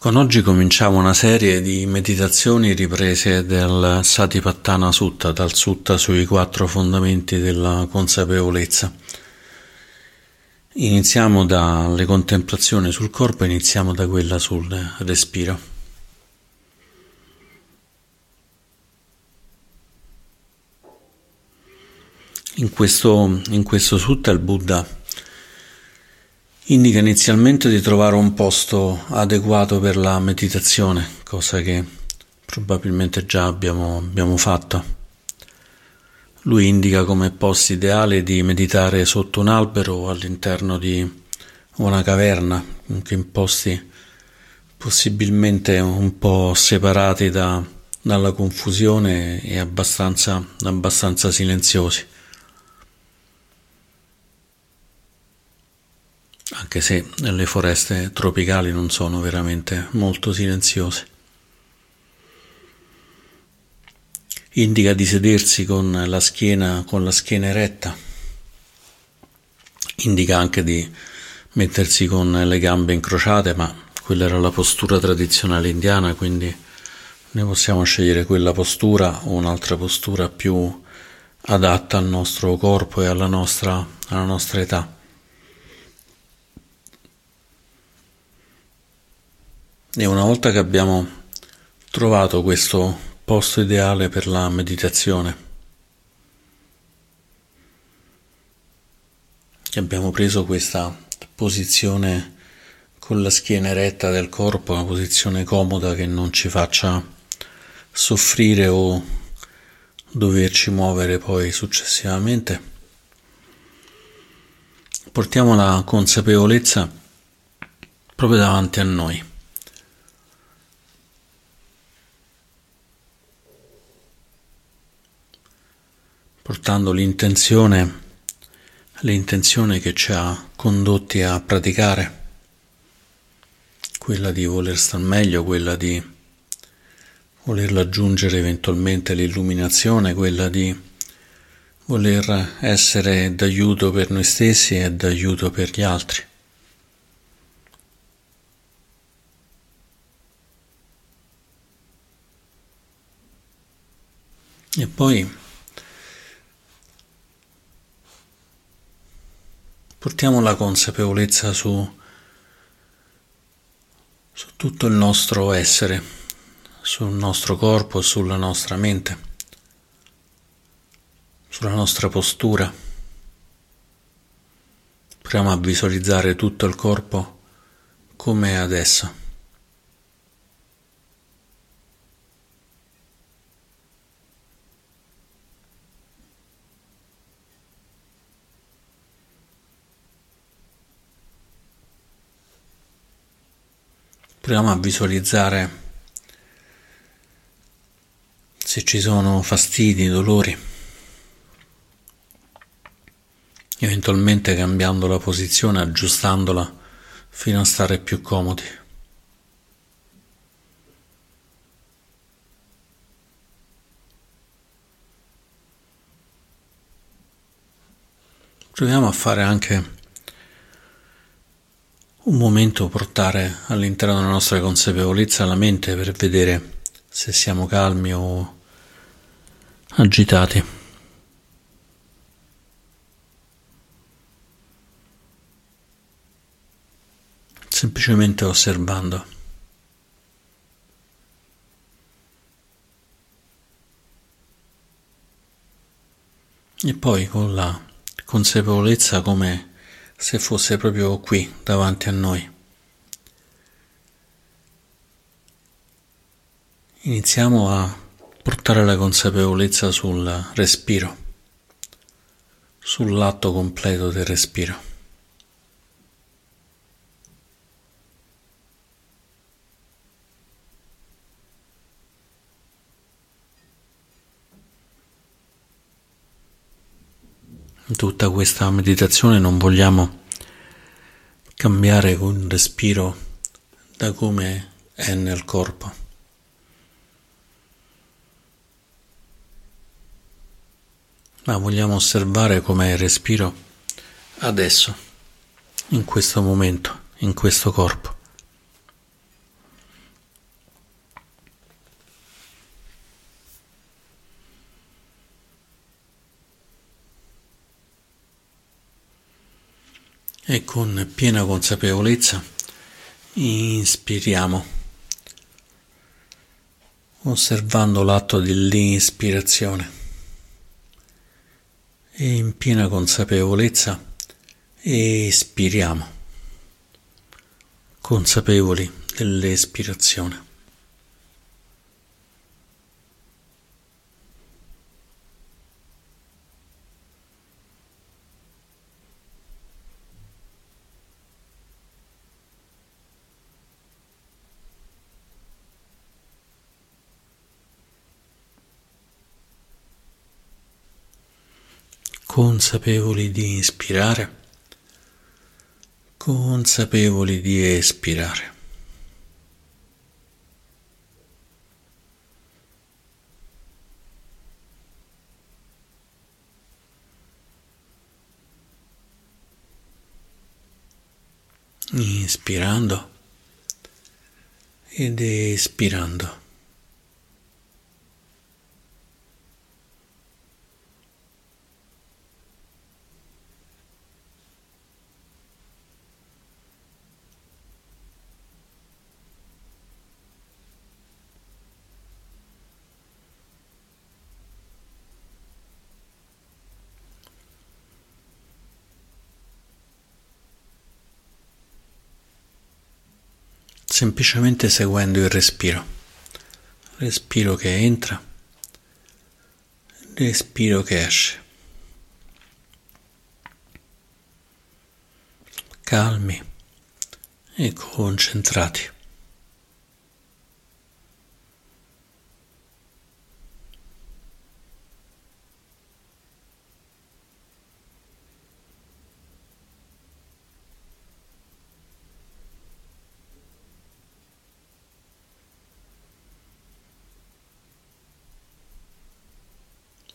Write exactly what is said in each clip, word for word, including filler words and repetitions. Con oggi cominciamo una serie di meditazioni riprese dal Satipatthana Sutta, dal Sutta sui quattro fondamenti della consapevolezza. Iniziamo dalle contemplazioni sul corpo, iniziamo da quella sul respiro. In questo, in questo sutta il Buddha indica inizialmente di trovare un posto adeguato per la meditazione, cosa che probabilmente già abbiamo, abbiamo fatto. Lui indica come posto ideale di meditare sotto un albero o all'interno di una caverna, anche in posti possibilmente un po' separati da, dalla confusione e abbastanza, abbastanza silenziosi. Anche se le foreste tropicali non sono veramente molto silenziose. Indica di sedersi con la schiena, con la schiena eretta. Indica anche di mettersi con le gambe incrociate, ma quella era la postura tradizionale indiana, quindi ne possiamo scegliere quella postura o un'altra postura più adatta al nostro corpo e alla nostra, alla nostra età. E una volta che abbiamo trovato questo posto ideale per la meditazione, che abbiamo preso questa posizione con la schiena eretta del corpo, una posizione comoda che non ci faccia soffrire o doverci muovere poi successivamente, portiamo la consapevolezza proprio davanti a noi. Portando l'intenzione, l'intenzione che ci ha condotti a praticare, quella di voler star meglio, quella di voler raggiungere eventualmente l'illuminazione, quella di voler essere d'aiuto per noi stessi e d'aiuto per gli altri. E poi portiamo la consapevolezza su, su tutto il nostro essere, sul nostro corpo, sulla nostra mente, sulla nostra postura. Proviamo a visualizzare tutto il corpo come è adesso. Proviamo a visualizzare se ci sono fastidi, dolori, eventualmente cambiando la posizione, aggiustandola fino a stare più comodi. Proviamo a fare anche un momento, portare all'interno della nostra consapevolezza la mente per vedere se siamo calmi o agitati. Semplicemente osservando. E poi con la consapevolezza come se fosse proprio qui, davanti a noi. Iniziamo a portare la consapevolezza sul respiro, sull'atto completo del respiro. In tutta questa meditazione non vogliamo cambiare un respiro da come è nel corpo. Ma vogliamo osservare com'è il respiro adesso, in questo momento, in questo corpo. e con piena consapevolezza inspiriamo, osservando l'atto dell'inspirazione e in piena consapevolezza espiriamo, consapevoli dell'espirazione. Consapevoli di inspirare, consapevoli di espirare. Inspirando ed espirando. Semplicemente seguendo il respiro, respiro che entra, respiro che esce, calmi e concentrati.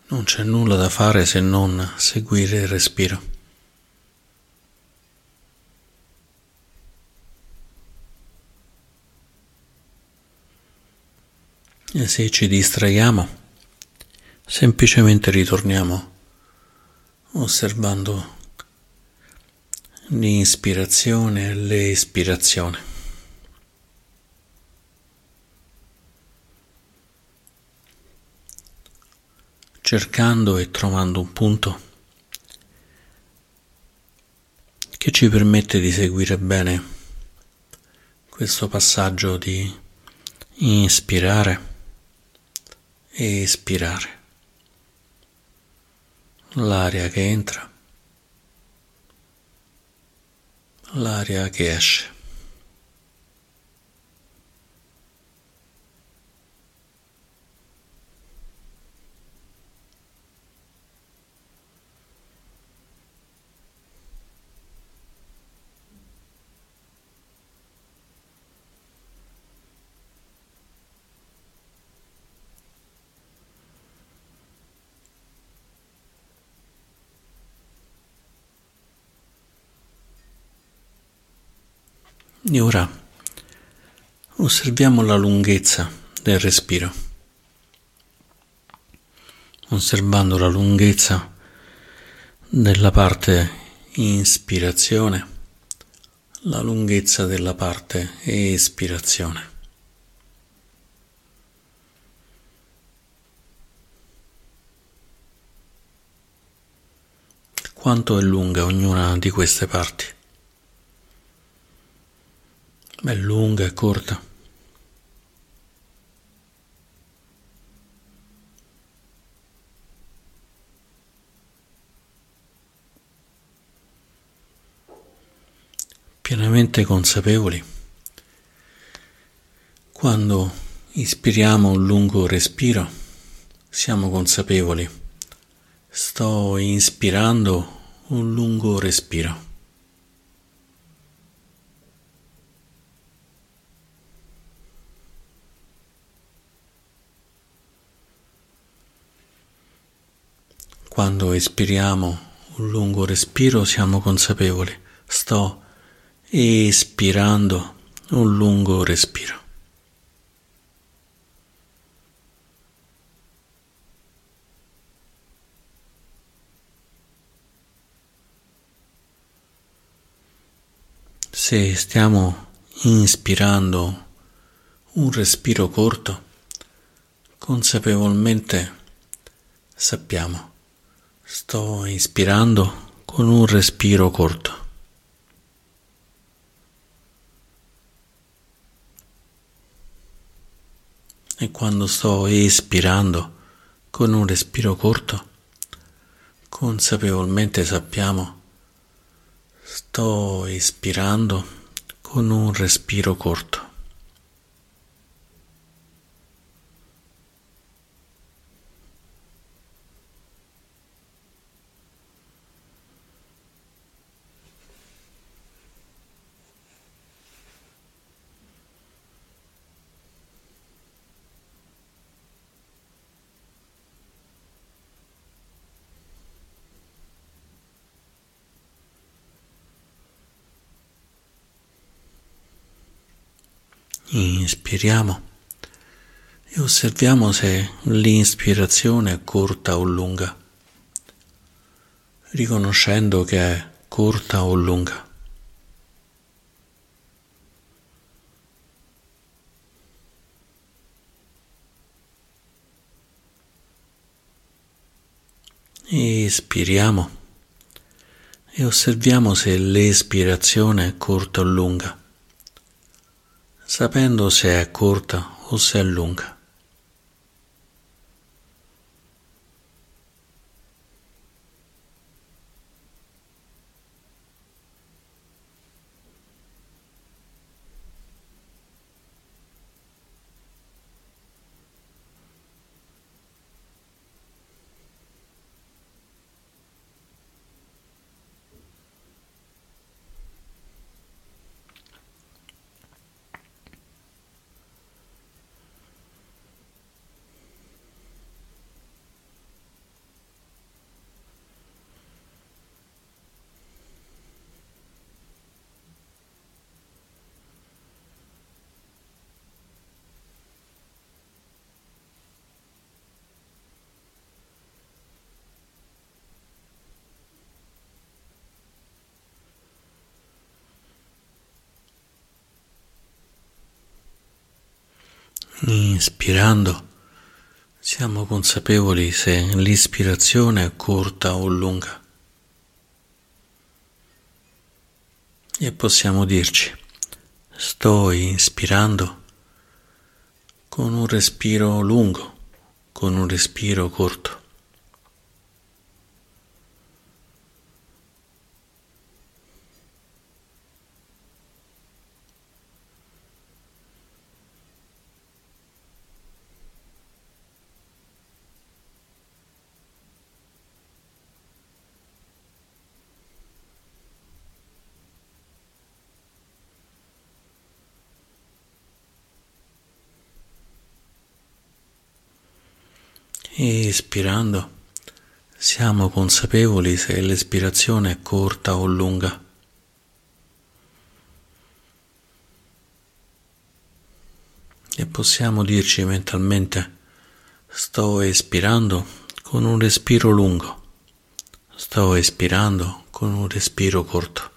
Non c'è nulla da fare se non seguire il respiro. E se ci distraiamo, semplicemente ritorniamo osservando l'inspirazione e l'espirazione. Cercando e trovando un punto che ci permette di seguire bene questo passaggio di inspirare e espirare, l'aria che entra, l'aria che esce. E ora osserviamo la lunghezza del respiro, osservando la lunghezza della parte inspirazione, la lunghezza della parte espirazione. Quanto è lunga ognuna di queste parti? È lunga e corta. Pienamente consapevoli, quando ispiriamo un lungo respiro, siamo consapevoli. Sto inspirando un lungo respiro. Quando espiriamo un lungo respiro siamo consapevoli, sto espirando un lungo respiro. Se stiamo inspirando un respiro corto, consapevolmente sappiamo, sto inspirando con un respiro corto. E quando sto espirando con un respiro corto, consapevolmente sappiamo, sto espirando con un respiro corto. Inspiriamo e osserviamo se l'inspirazione è corta o lunga, riconoscendo che è corta o lunga. Espiriamo e osserviamo se l'espirazione è corta o lunga, sapendo se è corta o se è lunga. Inspirando, siamo consapevoli se l'ispirazione è corta o lunga e possiamo dirci, sto inspirando con un respiro lungo, con un respiro corto. Espirando, siamo consapevoli se l'espirazione è corta o lunga. E possiamo dirci mentalmente, sto espirando con un respiro lungo, sto espirando con un respiro corto.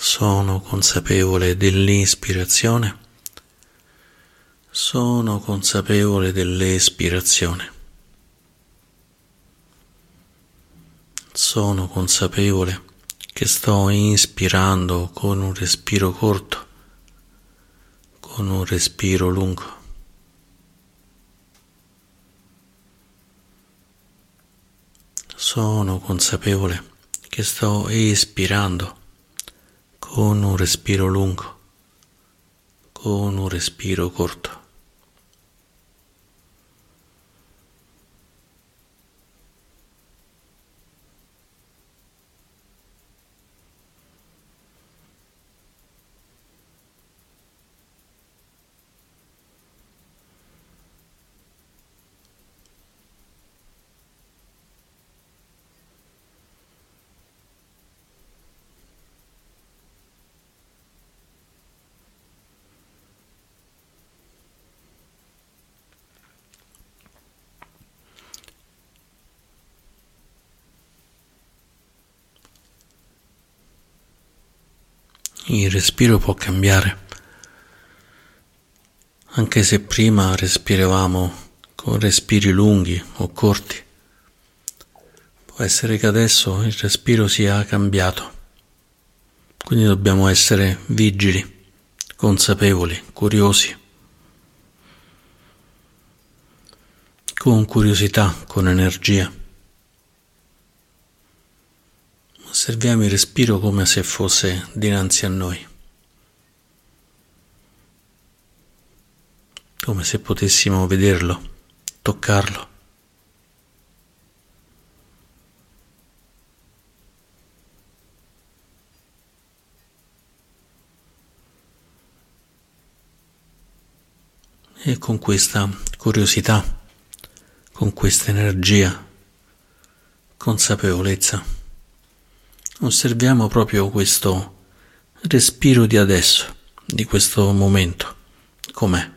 Sono consapevole dell'inspirazione, sono consapevole dell'espirazione, sono consapevole che sto inspirando con un respiro corto, con un respiro lungo. sono consapevole che sto espirando con un respiro lungo, con un respiro corto. Il respiro può cambiare, anche se prima respiravamo con respiri lunghi o corti, può essere che adesso il respiro sia cambiato, quindi dobbiamo essere vigili, consapevoli, curiosi, con curiosità, con energia. Osserviamo il respiro come se fosse dinanzi a noi, come se potessimo vederlo, toccarlo. E con questa curiosità, con questa energia, consapevolezza, osserviamo proprio questo respiro di adesso, di questo momento, com'è.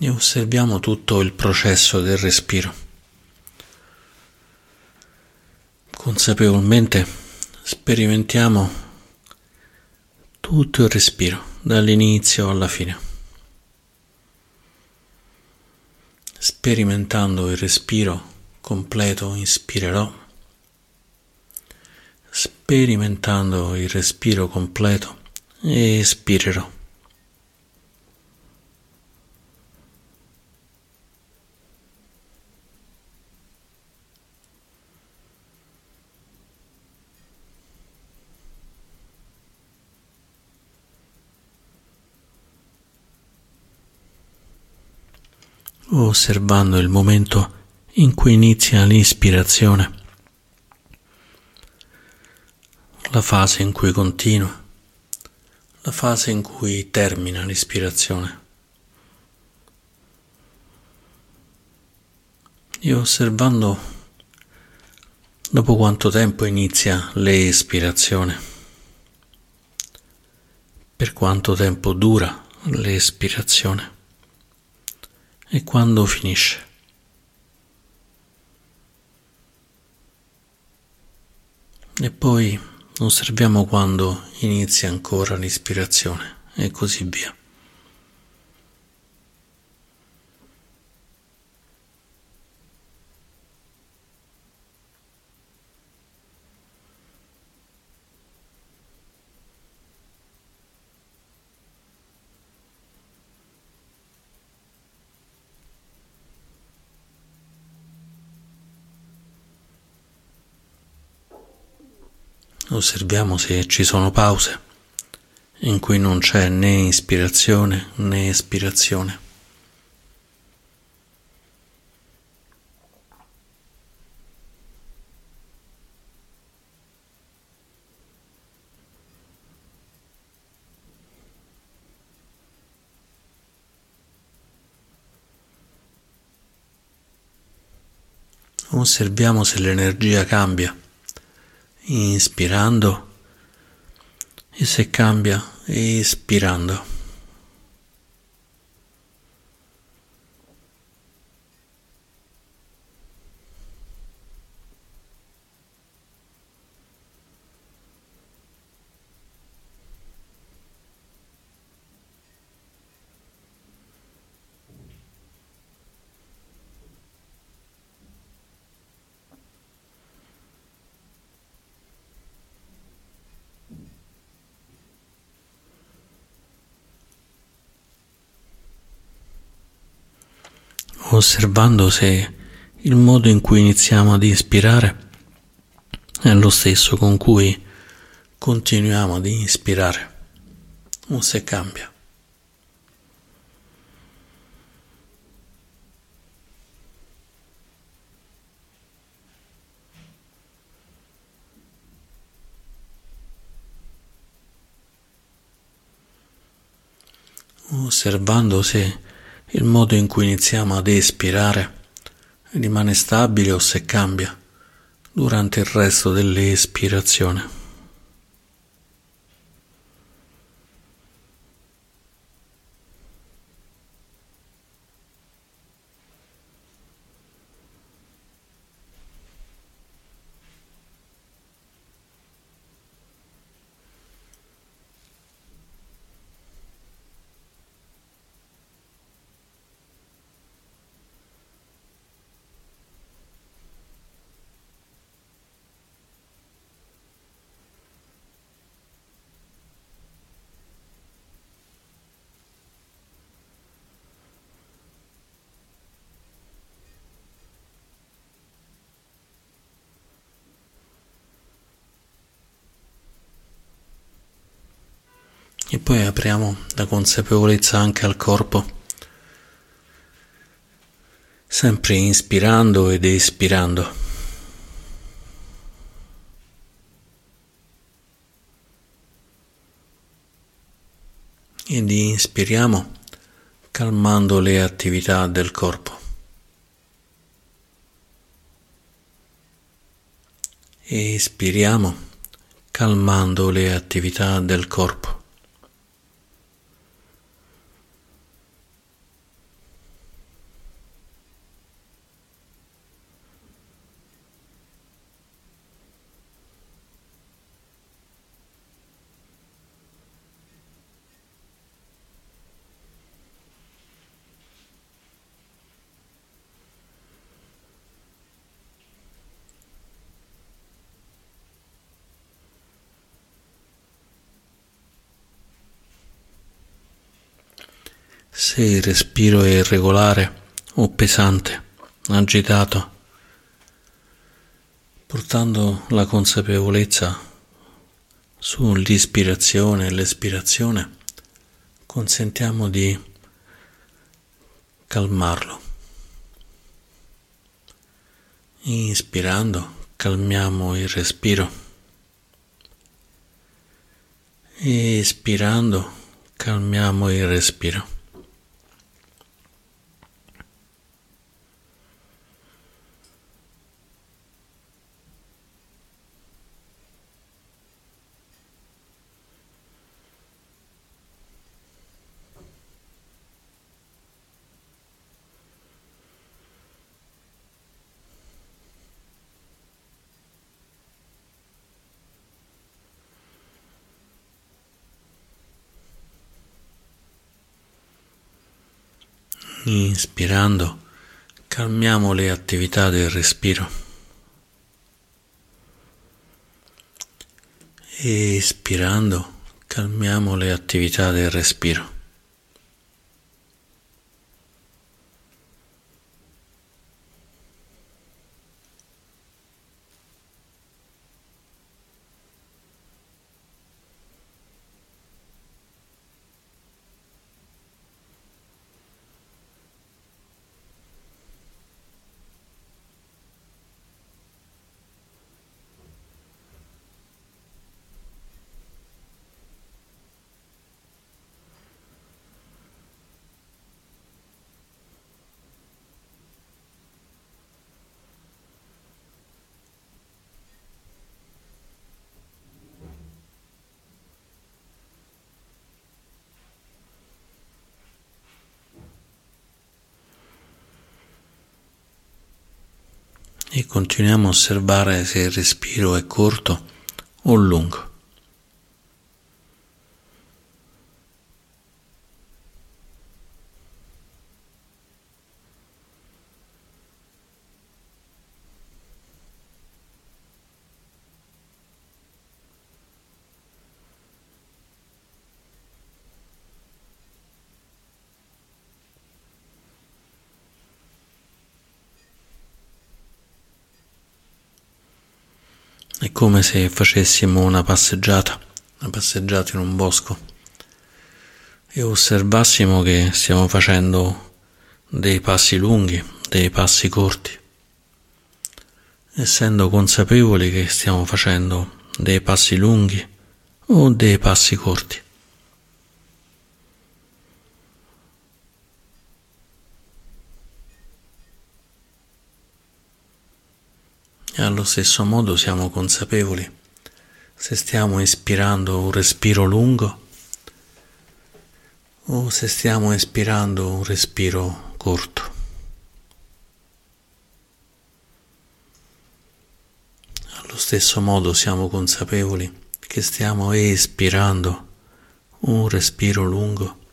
E osserviamo tutto il processo del respiro. Consapevolmente sperimentiamo tutto il respiro, dall'inizio alla fine. Sperimentando il respiro completo, inspirerò. Sperimentando il respiro completo, espirerò. Osservando il momento in cui inizia l'ispirazione, la fase in cui continua, la fase in cui termina l'ispirazione. E osservando dopo quanto tempo inizia l'espirazione, per quanto tempo dura l'espirazione. E quando finisce. E poi osserviamo quando inizia ancora l'ispirazione e così via. Osserviamo se ci sono pause in cui non c'è né ispirazione né espirazione. Osserviamo se l'energia cambia inspirando, e se cambia, espirando. Osservando se il modo in cui iniziamo ad inspirare è lo stesso con cui continuiamo ad inspirare, o se cambia. Osservando se il modo in cui iniziamo ad espirare rimane stabile o se cambia durante il resto dell'espirazione. E poi apriamo la consapevolezza anche al corpo, sempre inspirando ed espirando. Ed inspiriamo calmando le attività del corpo. Espiriamo calmando le attività del corpo. Se il respiro è irregolare o pesante, agitato, portando la consapevolezza sull'ispirazione e l'espirazione, consentiamo di calmarlo. Inspirando, calmiamo il respiro. Espirando, calmiamo il respiro. Inspirando, calmiamo le attività del respiro. Espirando, calmiamo le attività del respiro. e continuiamo a osservare se il respiro è corto o lungo. È come se facessimo una passeggiata, una passeggiata in un bosco, e osservassimo che stiamo facendo dei passi lunghi, dei passi corti, essendo consapevoli che stiamo facendo dei passi lunghi o dei passi corti. E allo stesso modo siamo consapevoli se stiamo espirando un respiro lungo o se stiamo espirando un respiro corto. Allo stesso modo siamo consapevoli che stiamo espirando un respiro lungo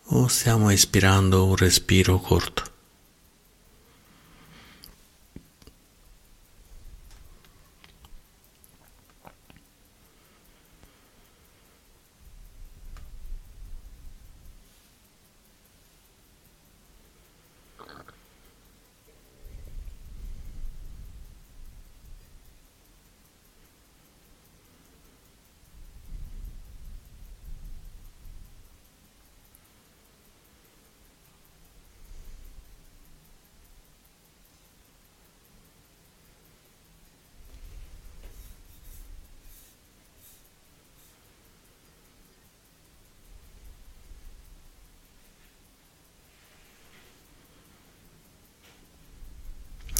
o stiamo espirando un respiro corto.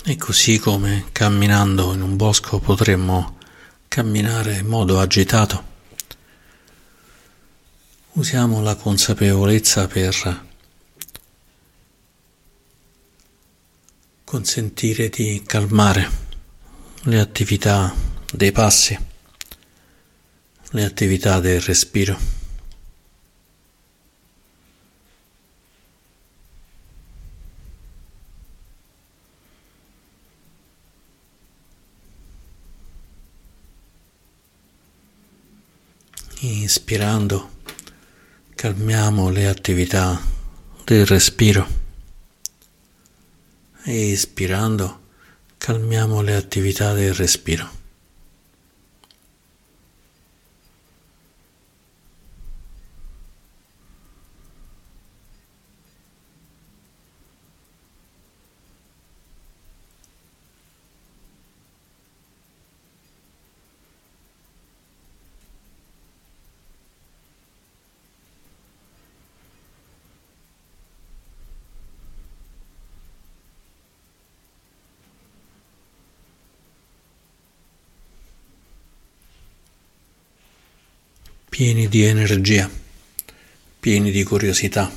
E così come camminando in un bosco potremmo camminare in modo agitato. Usiamo la consapevolezza per consentire di calmare le attività dei passi, le attività del respiro. Inspirando, calmiamo le attività del respiro. E espirando, calmiamo le attività del respiro. Pieni di energia, pieni di curiosità,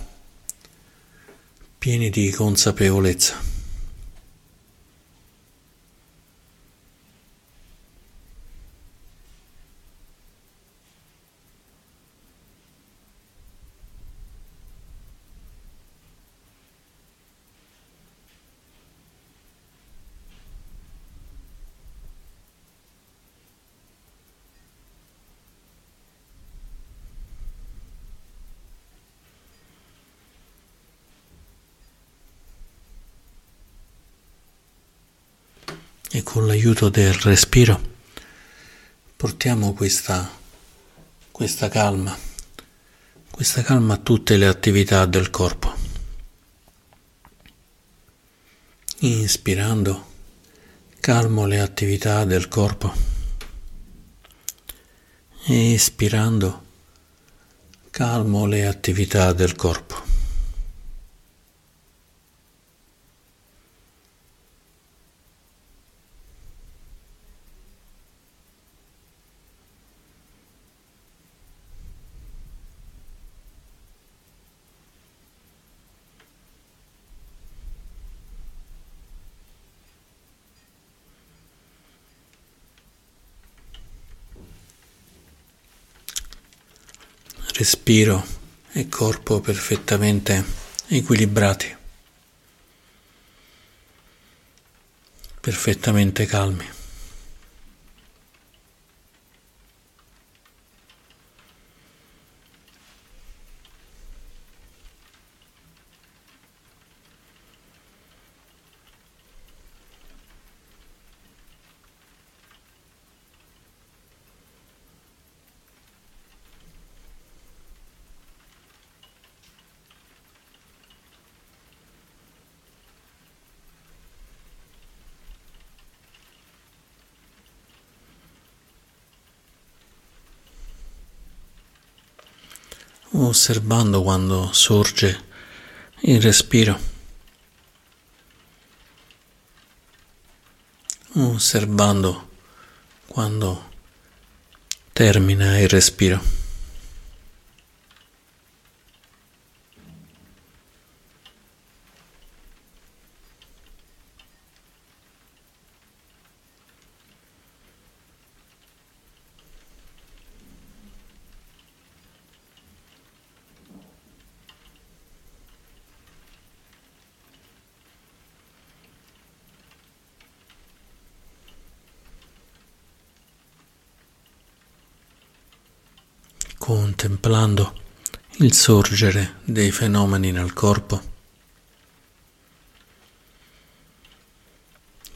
pieni di consapevolezza. E con l'aiuto del respiro portiamo questa, questa calma, questa calma a tutte le attività del corpo. Inspirando, calmo le attività del corpo. Espirando, calmo le attività del corpo. respiro e corpo perfettamente equilibrati, perfettamente calmi. Osservando quando sorge il respiro, osservando quando termina il respiro, contemplando il sorgere dei fenomeni nel corpo,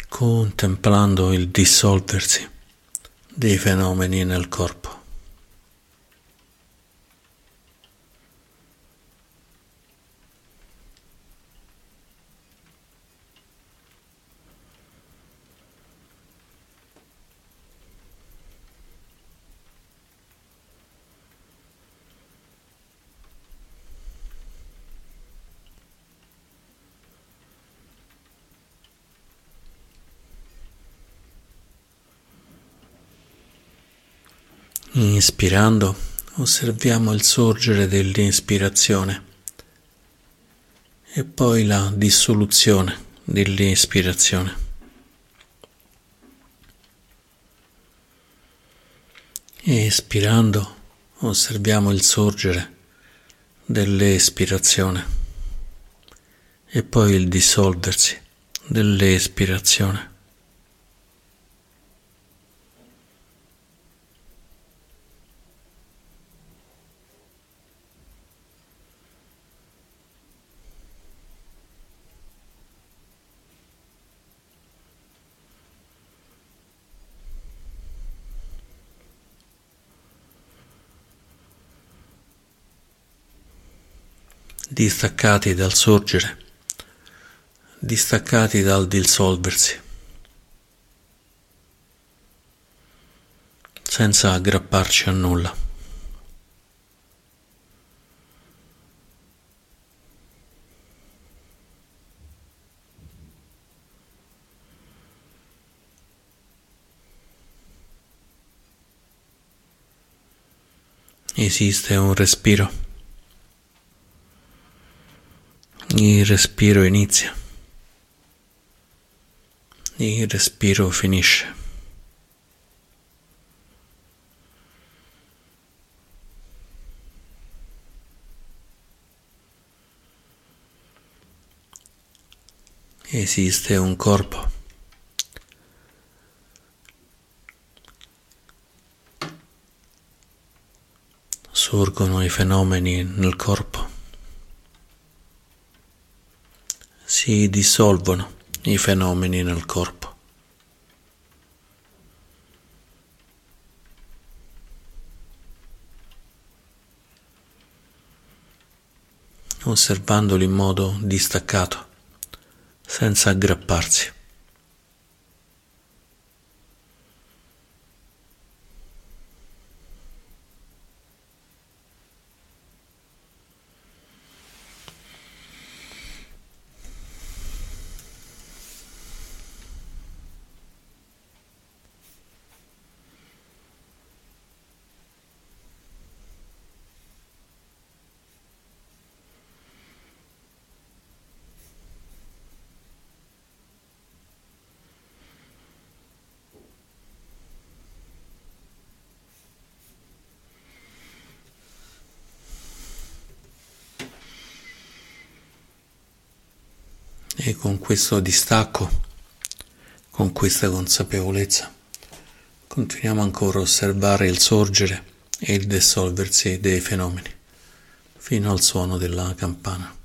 contemplando il dissolversi dei fenomeni nel corpo. Inspirando, osserviamo il sorgere dell'inspirazione e poi la dissoluzione dell'inspirazione. Espirando, osserviamo il sorgere dell'espirazione e poi il dissolversi dell'espirazione. Distaccati dal sorgere, distaccati dal dissolversi, senza aggrapparci a nulla. Esiste un respiro. Il respiro inizia, il respiro finisce. Esiste un corpo. Sorgono i fenomeni nel corpo. Si dissolvono i fenomeni nel corpo. Osservandoli in modo distaccato, senza aggrapparsi. e con questo distacco, con questa consapevolezza, continuiamo ancora a osservare il sorgere e il dissolversi dei fenomeni fino al suono della campana.